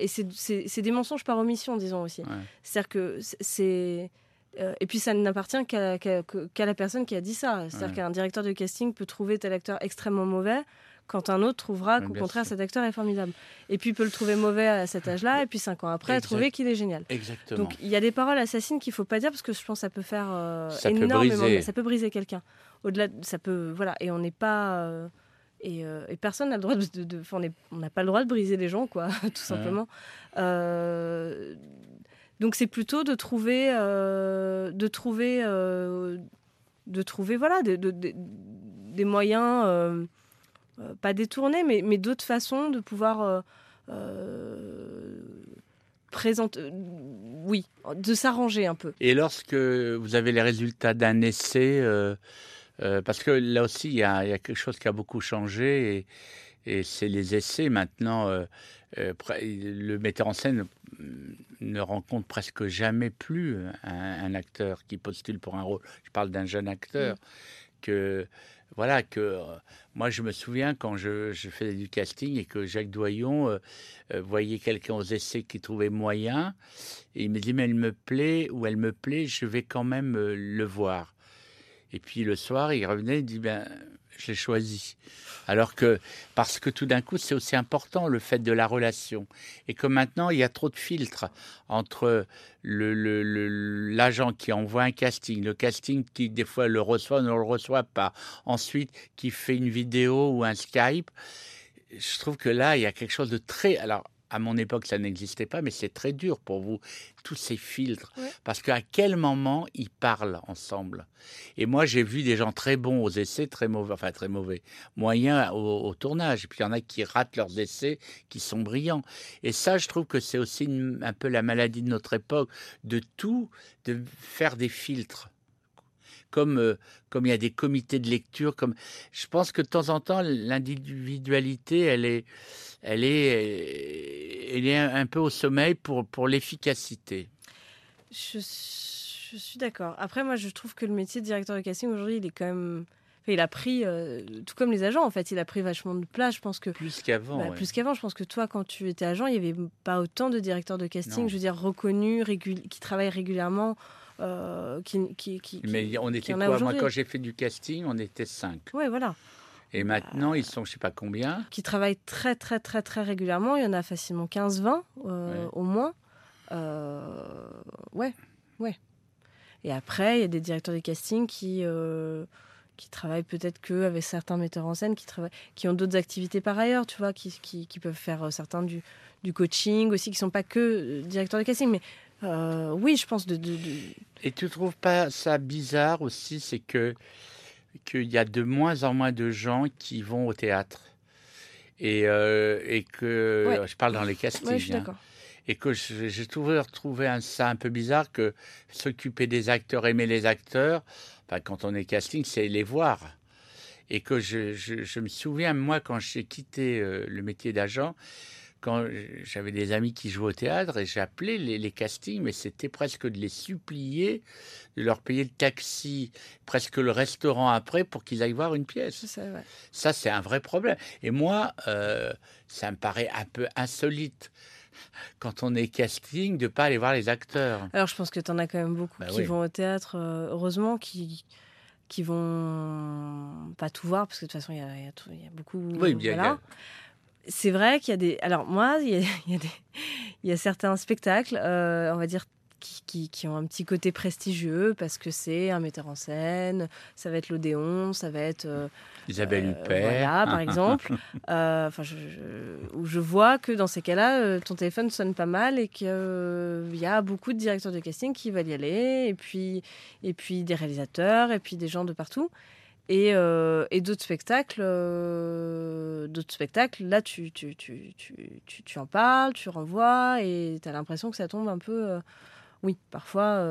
Et c'est des mensonges par omission, disons aussi. Ouais. C'est-à-dire que c'est... et puis ça n'appartient qu'à la personne qui a dit ça. C'est-à-dire qu'un directeur de casting peut trouver tel acteur extrêmement mauvais, quand un autre trouvera qu'au contraire, cet acteur est formidable. Et puis, il peut le trouver mauvais à cet âge-là, et puis 5 ans après, trouver qu'il est génial. Exactement. Donc, il y a des paroles assassines qu'il ne faut pas dire, parce que je pense que ça peut faire énormément. Ça peut briser quelqu'un. Au-delà, ça peut... Voilà, et on n'est pas... et personne n'a le droit de on n'a pas le droit de briser les gens, quoi, tout simplement. Donc, c'est plutôt de trouver... voilà, des moyens... pas détourner, mais d'autres façons de pouvoir présenter, de s'arranger un peu. Et lorsque vous avez les résultats d'un essai, parce que là aussi, il y a quelque chose qui a beaucoup changé, et c'est les essais maintenant. Le metteur en scène ne rencontre presque jamais plus un acteur qui postule pour un rôle. Je parle d'un jeune acteur moi, je me souviens quand je faisais du casting et que Jacques Doyon voyait quelqu'un aux essais qu'il trouvait moyen, et il me dit, mais elle me plaît, je vais quand même le voir. Et puis le soir, il revenait, il dit ben, je l'ai choisi. Alors que, parce que tout d'un coup, c'est aussi important le fait de la relation. Et que maintenant, il y a trop de filtres entre l'agent qui envoie un casting, le casting qui, des fois, le reçoit ou ne le reçoit pas. Ensuite, qui fait une vidéo ou un Skype. Je trouve que là, il y a quelque chose de très... Alors, à mon époque, ça n'existait pas, mais c'est très dur pour vous, tous ces filtres. Ouais. Parce qu'à quel moment ils parlent ensemble? Et moi, j'ai vu des gens très bons aux essais, très mauvais, enfin très mauvais, moyens au tournage. Et puis, il y en a qui ratent leurs essais, qui sont brillants. Et ça, je trouve que c'est aussi un peu la maladie de notre époque, de faire des filtres. Comme il y a des comités de lecture, je pense que de temps en temps, l'individualité, elle est un peu au sommeil pour l'efficacité. Je suis d'accord. Après, moi, je trouve que le métier de directeur de casting, aujourd'hui, il est quand même... Enfin, il a pris, tout comme les agents, en fait, il a pris vachement de place. Je pense que, plus qu'avant. Bah, ouais. Plus qu'avant, je pense que toi, quand tu étais agent, il n'y avait pas autant de directeurs de casting, non. Je veux dire, reconnus, qui travaillent régulièrement... Mais on était quoi? Moi, quand j'ai fait du casting, on était 5. Ouais, voilà. Et maintenant, ils sont je ne sais pas combien. Qui travaillent très, très, très, très régulièrement. Il y en a facilement 15-20, ouais. Au moins. Ouais, ouais. Et après, il y a des directeurs de casting qui travaillent peut-être qu'avec certains metteurs en scène, qui ont d'autres activités par ailleurs, tu vois, qui peuvent faire certains du coaching aussi, qui ne sont pas que directeurs de casting, mais... oui, je pense Et tu trouves pas ça bizarre aussi, c'est qu'il y a de moins en moins de gens qui vont au théâtre et que ouais. Je parle dans les castings. Ouais, je suis d'accord. Hein. Et que j'ai toujours trouvé ça un peu bizarre que s'occuper des acteurs, aimer les acteurs. Enfin, quand on est casting, c'est les voir. Et que je me souviens moi quand j'ai quitté le métier d'agent. Quand j'avais des amis qui jouaient au théâtre et j'appelais les castings, mais c'était presque de les supplier, de leur payer le taxi, presque le restaurant après pour qu'ils aillent voir une pièce. Ça, ouais. Ça c'est un vrai problème. Et moi, ça me paraît un peu insolite quand on est casting de ne pas aller voir les acteurs. Alors je pense que tu en as quand même beaucoup qui vont au théâtre, heureusement, qui vont pas tout voir, parce que de toute façon, il y a beaucoup... Oui, bien voilà. C'est vrai qu'il y a des... Alors moi, il y a certains spectacles, on va dire, qui ont un petit côté prestigieux parce que c'est un metteur en scène, ça va être l'Odéon, ça va être... Isabelle Huppert. Voilà, par exemple. Enfin, où je vois que dans ces cas-là, ton téléphone sonne pas mal et qu'il y a beaucoup de directeurs de casting qui veulent y aller, et puis des réalisateurs, et puis des gens de partout. Et d'autres spectacles, là, tu en parles, tu renvoies et tu as l'impression que ça tombe un peu... oui, parfois...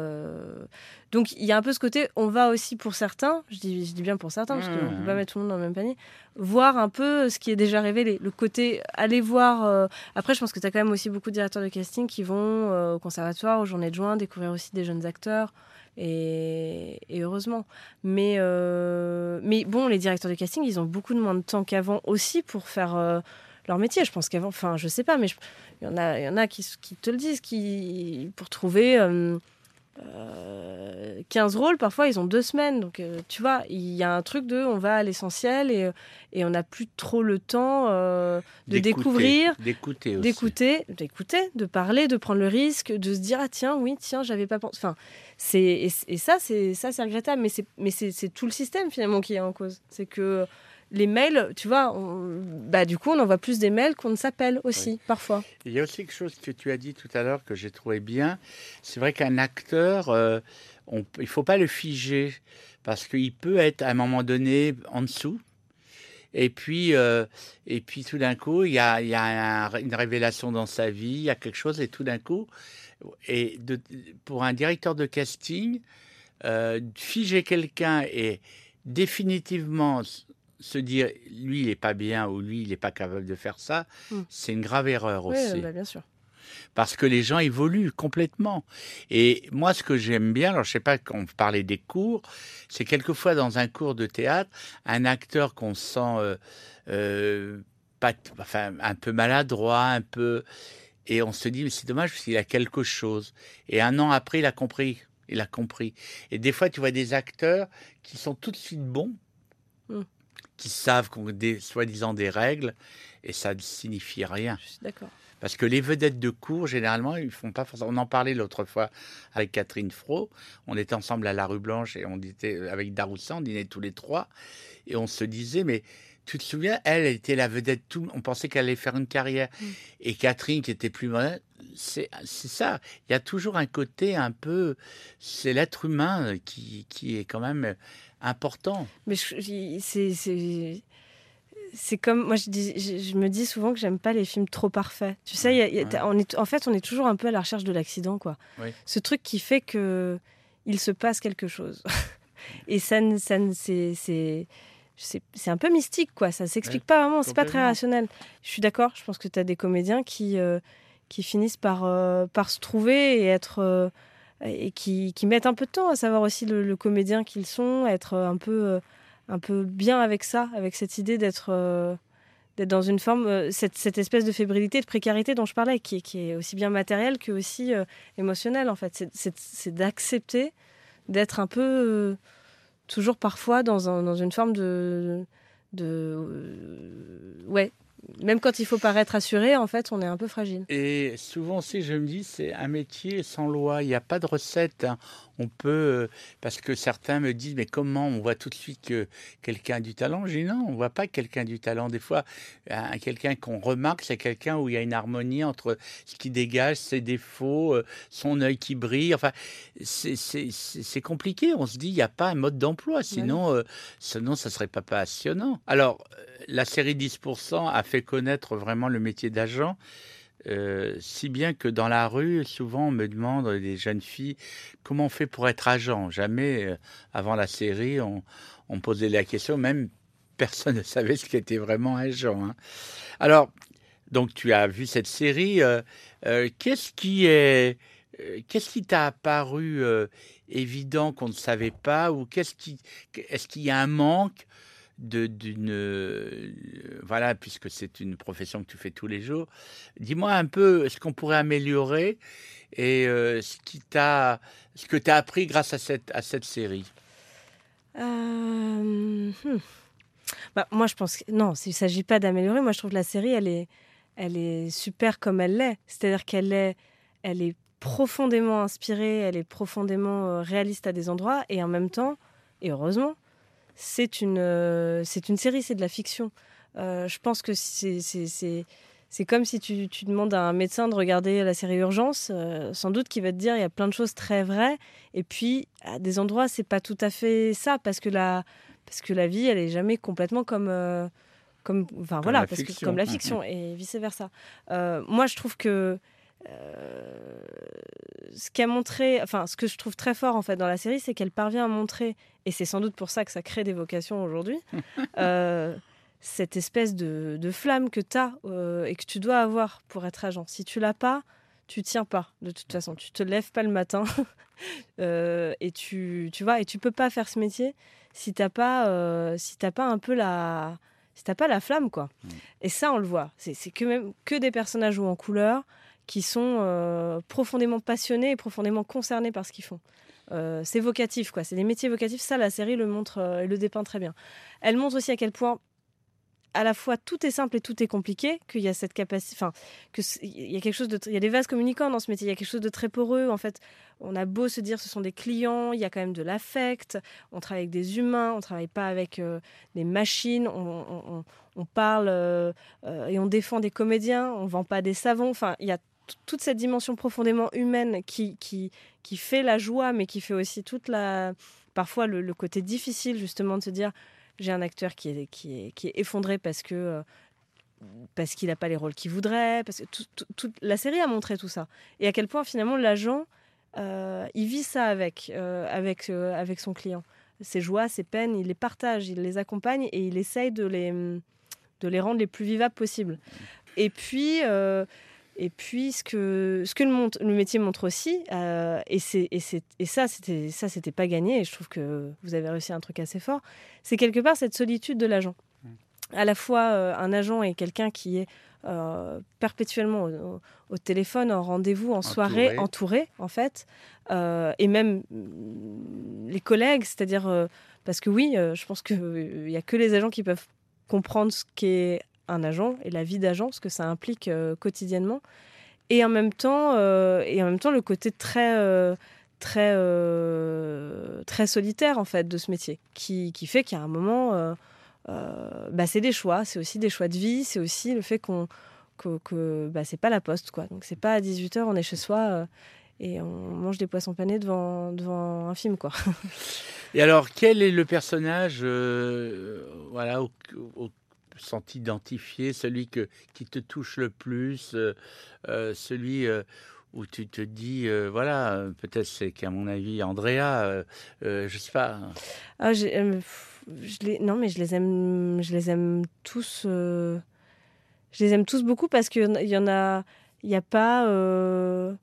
Donc, il y a un peu ce côté, on va aussi pour certains, je dis bien pour certains, parce qu'on ne peut pas mettre tout le monde dans le même panier, voir un peu ce qui est déjà révélé. Le côté, aller voir... Après, je pense que tu as quand même aussi beaucoup de directeurs de casting qui vont au conservatoire, aux journées de juin, découvrir aussi des jeunes acteurs... Et heureusement. Mais bon, les directeurs de casting, ils ont beaucoup de moins de temps qu'avant aussi pour faire leur métier. Je pense qu'avant, enfin, je sais pas, mais il y en a qui te le disent, pour trouver 15 rôles, parfois, ils ont 2 semaines. Donc, tu vois, il y a un truc on va à l'essentiel et on n'a plus trop le temps de découvrir. D'écouter, de parler, de prendre le risque, de se dire, ah tiens, j'avais pas pensé. Enfin, c'est regrettable, mais c'est tout le système finalement qui est en cause. C'est que les mails, tu vois, du coup, on envoie plus des mails qu'on ne s'appelle aussi, parfois. Il y a aussi quelque chose que tu as dit tout à l'heure que j'ai trouvé bien. C'est vrai qu'un acteur, il ne faut pas le figer parce qu'il peut être à un moment donné en dessous. Et puis tout d'un coup, il y a une révélation dans sa vie, il y a quelque chose et tout d'un coup, pour un directeur de casting, figer quelqu'un et définitivement... se dire, lui, il n'est pas bien ou lui, il n'est pas capable de faire ça, c'est une grave erreur aussi. Bien sûr. Parce que les gens évoluent complètement. Et moi, ce que j'aime bien, alors je ne sais pas, quand on parlait des cours, c'est quelquefois dans un cours de théâtre, un acteur qu'on sent un peu maladroit, un peu... Et on se dit, mais c'est dommage parce qu'il a quelque chose. Et un an après, il a compris Il a compris. Et des fois, tu vois des acteurs qui sont tout de suite bons, qui savent qu'on a soi-disant des règles, et ça ne signifie rien. Je suis d'accord. Parce que les vedettes de cour, généralement, ils font pas forcément... On en parlait l'autre fois avec Catherine Frot. On était ensemble à la Rue Blanche et on était avec Darroussin, on dînait tous les trois. Et on se disait, mais tu te souviens, elle était la vedette. On pensait qu'elle allait faire une carrière. Et Catherine, qui était plus moderne, c'est ça. Il y a toujours un côté un peu... C'est l'être humain qui est quand même important. Mais c'est comme moi, je me dis souvent que j'aime pas les films trop parfaits. Tu sais, on est toujours un peu à la recherche de l'accident, quoi. Oui. Ce truc qui fait que il se passe quelque chose. Et c'est un peu mystique, quoi. Ça s'explique pas vraiment. C'est pas très rationnel. Je suis d'accord. Je pense que tu as des comédiens qui finissent par se trouver et être et qui mettent un peu de temps à savoir aussi le comédien qu'ils sont, être un peu bien avec ça, avec cette idée d'être dans une forme, cette espèce de fébrilité, de précarité dont je parlais, qui est aussi bien matérielle que aussi émotionnelle, en fait. C'est d'accepter d'être un peu, toujours parfois, dans une forme même quand il faut paraître assuré, en fait, on est un peu fragile. Et souvent aussi, je me dis, c'est un métier sans loi. Il n'y a pas de recette. Hein. On peut... Parce que certains me disent, mais comment on voit tout de suite que quelqu'un a du talent? Je dis non, on ne voit pas quelqu'un du talent. Des fois, quelqu'un qu'on remarque, c'est quelqu'un où il y a une harmonie entre ce qui dégage, ses défauts, son œil qui brille. Enfin, c'est compliqué. On se dit, il n'y a pas un mode d'emploi. Sinon, sinon ça ne serait pas passionnant. Alors, la série 10% a fait connaître vraiment le métier d'agent, si bien que dans la rue, souvent on me demande, les jeunes filles, comment on fait pour être agent? Jamais avant la série on posait la question, même personne ne savait ce qu'était vraiment agent, hein. Alors, donc tu as vu cette série, qu'est-ce qui t'a apparu évident qu'on ne savait pas, ou est-ce qu'il y a un manque voilà, puisque c'est une profession que tu fais tous les jours, dis-moi un peu ce qu'on pourrait améliorer et ce que tu as appris grâce à cette série. Moi, je pense que non, il ne s'agit pas d'améliorer. Moi, je trouve que la série, elle est super comme elle l'est. C'est-à-dire qu'elle est profondément inspirée, elle est profondément réaliste à des endroits, et en même temps, et heureusement, c'est une série, c'est de la fiction. Je pense que c'est comme si tu demandes à un médecin de regarder la série Urgence, sans doute qu'il va te dire il y a plein de choses très vraies, et puis à des endroits c'est pas tout à fait ça, parce que la vie elle est jamais complètement comme la fiction, et vice versa. Moi je trouve que ce qu'a montré, enfin ce que je trouve très fort en fait dans la série, c'est qu'elle parvient à montrer, et c'est sans doute pour ça que ça crée des vocations aujourd'hui, cette espèce de flamme que t'as et que tu dois avoir pour être agent. Si tu l'as pas, tu tiens pas. De toute façon, tu te lèves pas le matin et tu vois, et tu peux pas faire ce métier si t'as pas la flamme, quoi. Et ça on le voit. C'est que même que des personnages ou en couleur, qui sont profondément passionnés et profondément concernés par ce qu'ils font. C'est vocatif, quoi. C'est des métiers vocatifs. Ça, la série le montre et le dépeint très bien. Elle montre aussi à quel point, à la fois, tout est simple et tout est compliqué, qu'il y a cette capacité... Enfin, qu'il y a quelque chose de... Il y a des vases communicants dans ce métier. Il y a quelque chose de très poreux. En fait, on a beau se dire ce sont des clients, il y a quand même de l'affect. On travaille avec des humains, on ne travaille pas avec des machines. On parle et on défend des comédiens. On ne vend pas des savons. Enfin, il y a toute cette dimension profondément humaine qui fait la joie, mais qui fait aussi parfois le côté difficile, justement, de se dire j'ai un acteur qui est effondré parce qu'il n'a pas les rôles qu'il voudrait, parce que la série a montré tout ça, et à quel point finalement l'agent il vit ça avec son client, ses joies, ses peines, il les partage, il les accompagne et il essaye de les rendre les plus vivables possibles. Et puis, ce que le métier montre aussi, ça, c'était pas gagné, et je trouve que vous avez réussi un truc assez fort, c'est quelque part cette solitude de l'agent. À la fois, un agent est quelqu'un qui est perpétuellement au téléphone, en rendez-vous, en soirée, entourée en fait, et même les collègues, c'est-à-dire parce que oui, je pense qu'il n'y a que les agents qui peuvent comprendre ce qu'est un agent et la vie d'agent, ce que ça implique quotidiennement, et en même temps le côté très solitaire en fait de ce métier, qui fait qu'à un moment c'est des choix, c'est aussi des choix de vie, c'est aussi le fait que c'est pas la poste quoi, donc c'est pas à 18h on est chez soi et on mange des poissons panés devant un film quoi. Et alors quel est le personnage sans t'identifier, celui qui te touche le plus, celui où tu te dis, peut-être c'est qu'à mon avis, Andrea, je sais pas. Ah, je les aime tous. Je les aime tous beaucoup parce qu'il y a pas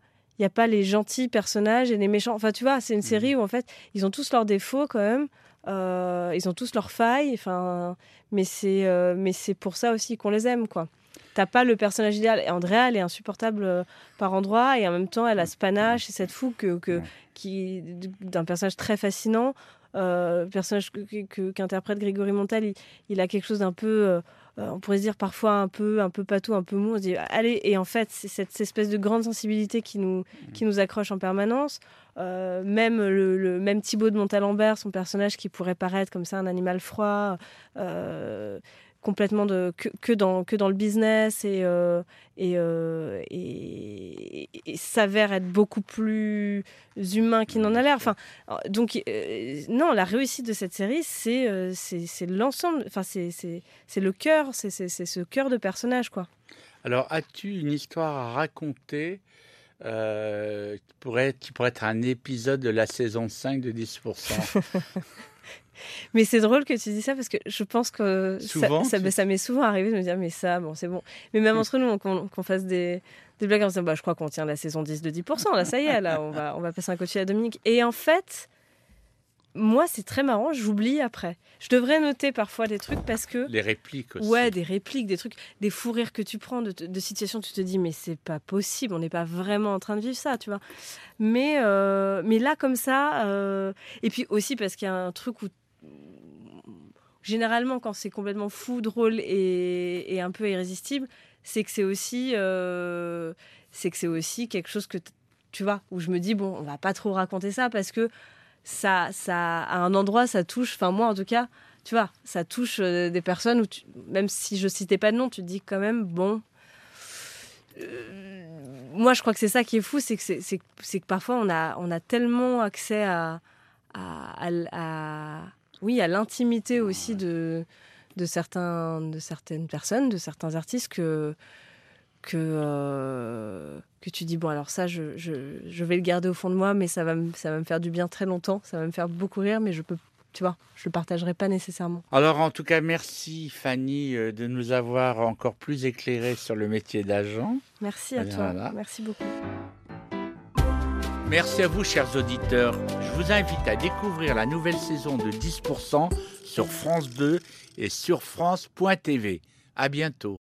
les gentils personnages et les méchants. Enfin, tu vois, c'est une série où en fait, ils ont tous leurs défauts quand même. Ils ont tous leurs failles, mais c'est pour ça aussi qu'on les aime, quoi. T'as pas le personnage idéal. Et Andrea, elle est insupportable par endroits, et en même temps, elle a ce panache et cette fougue qui d'un personnage très fascinant, personnage qu'interprète Grégory Montel. Il a quelque chose d'un peu, on pourrait se dire parfois un peu patou, un peu mou. On se dit allez, et en fait, c'est cette espèce de grande sensibilité qui nous accroche en permanence. Même le Thibaut de Montalembert, son personnage qui pourrait paraître comme ça un animal froid, complètement que dans le business et s'avère être beaucoup plus humain qu'il n'en a l'air. Enfin, donc non, la réussite de cette série, c'est l'ensemble, enfin c'est le cœur, c'est ce cœur de personnage quoi. Alors, as-tu une histoire à raconter? Qui pourrait être un épisode de la saison 5 de 10%. Mais c'est drôle que tu dis ça parce que je pense que souvent, ça m'est souvent arrivé de me dire mais ça, bon, c'est bon. Mais même entre nous, qu'on fasse des blagues en se disant je crois qu'on tient la saison 10 de 10%. Là, ça y est, là, on va passer un coup de fil à Dominique. Et en fait, moi, c'est très marrant, j'oublie après. Je devrais noter parfois des trucs parce que... Les répliques aussi. Ouais, des répliques, des trucs, des fous rires que tu prends, de situations où tu te dis mais c'est pas possible, on n'est pas vraiment en train de vivre ça, tu vois. Mais là, comme ça... Et puis aussi parce qu'il y a un truc où... Généralement, quand c'est complètement fou, drôle et un peu irrésistible, c'est que c'est aussi... quelque chose que... Tu vois, où je me dis, bon, on va pas trop raconter ça parce que... Ça, à un endroit, ça touche, enfin moi en tout cas, tu vois, ça touche des personnes où, même si je citais pas de nom, tu te dis quand même, bon... moi, je crois que c'est ça qui est fou, c'est que parfois, on a tellement accès à l'intimité aussi de certaines personnes, de certains artistes que tu dis bon alors ça je vais le garder au fond de moi mais ça va me faire du bien très longtemps, ça va me faire beaucoup rire mais je peux, tu vois, je le partagerai pas nécessairement. Alors en tout cas merci Fanny de nous avoir encore plus éclairé sur le métier d'agent. Merci à toi. Voilà. Merci beaucoup. Merci à vous chers auditeurs. Je vous invite à découvrir la nouvelle saison de 10% sur France 2 et sur France.tv. À bientôt.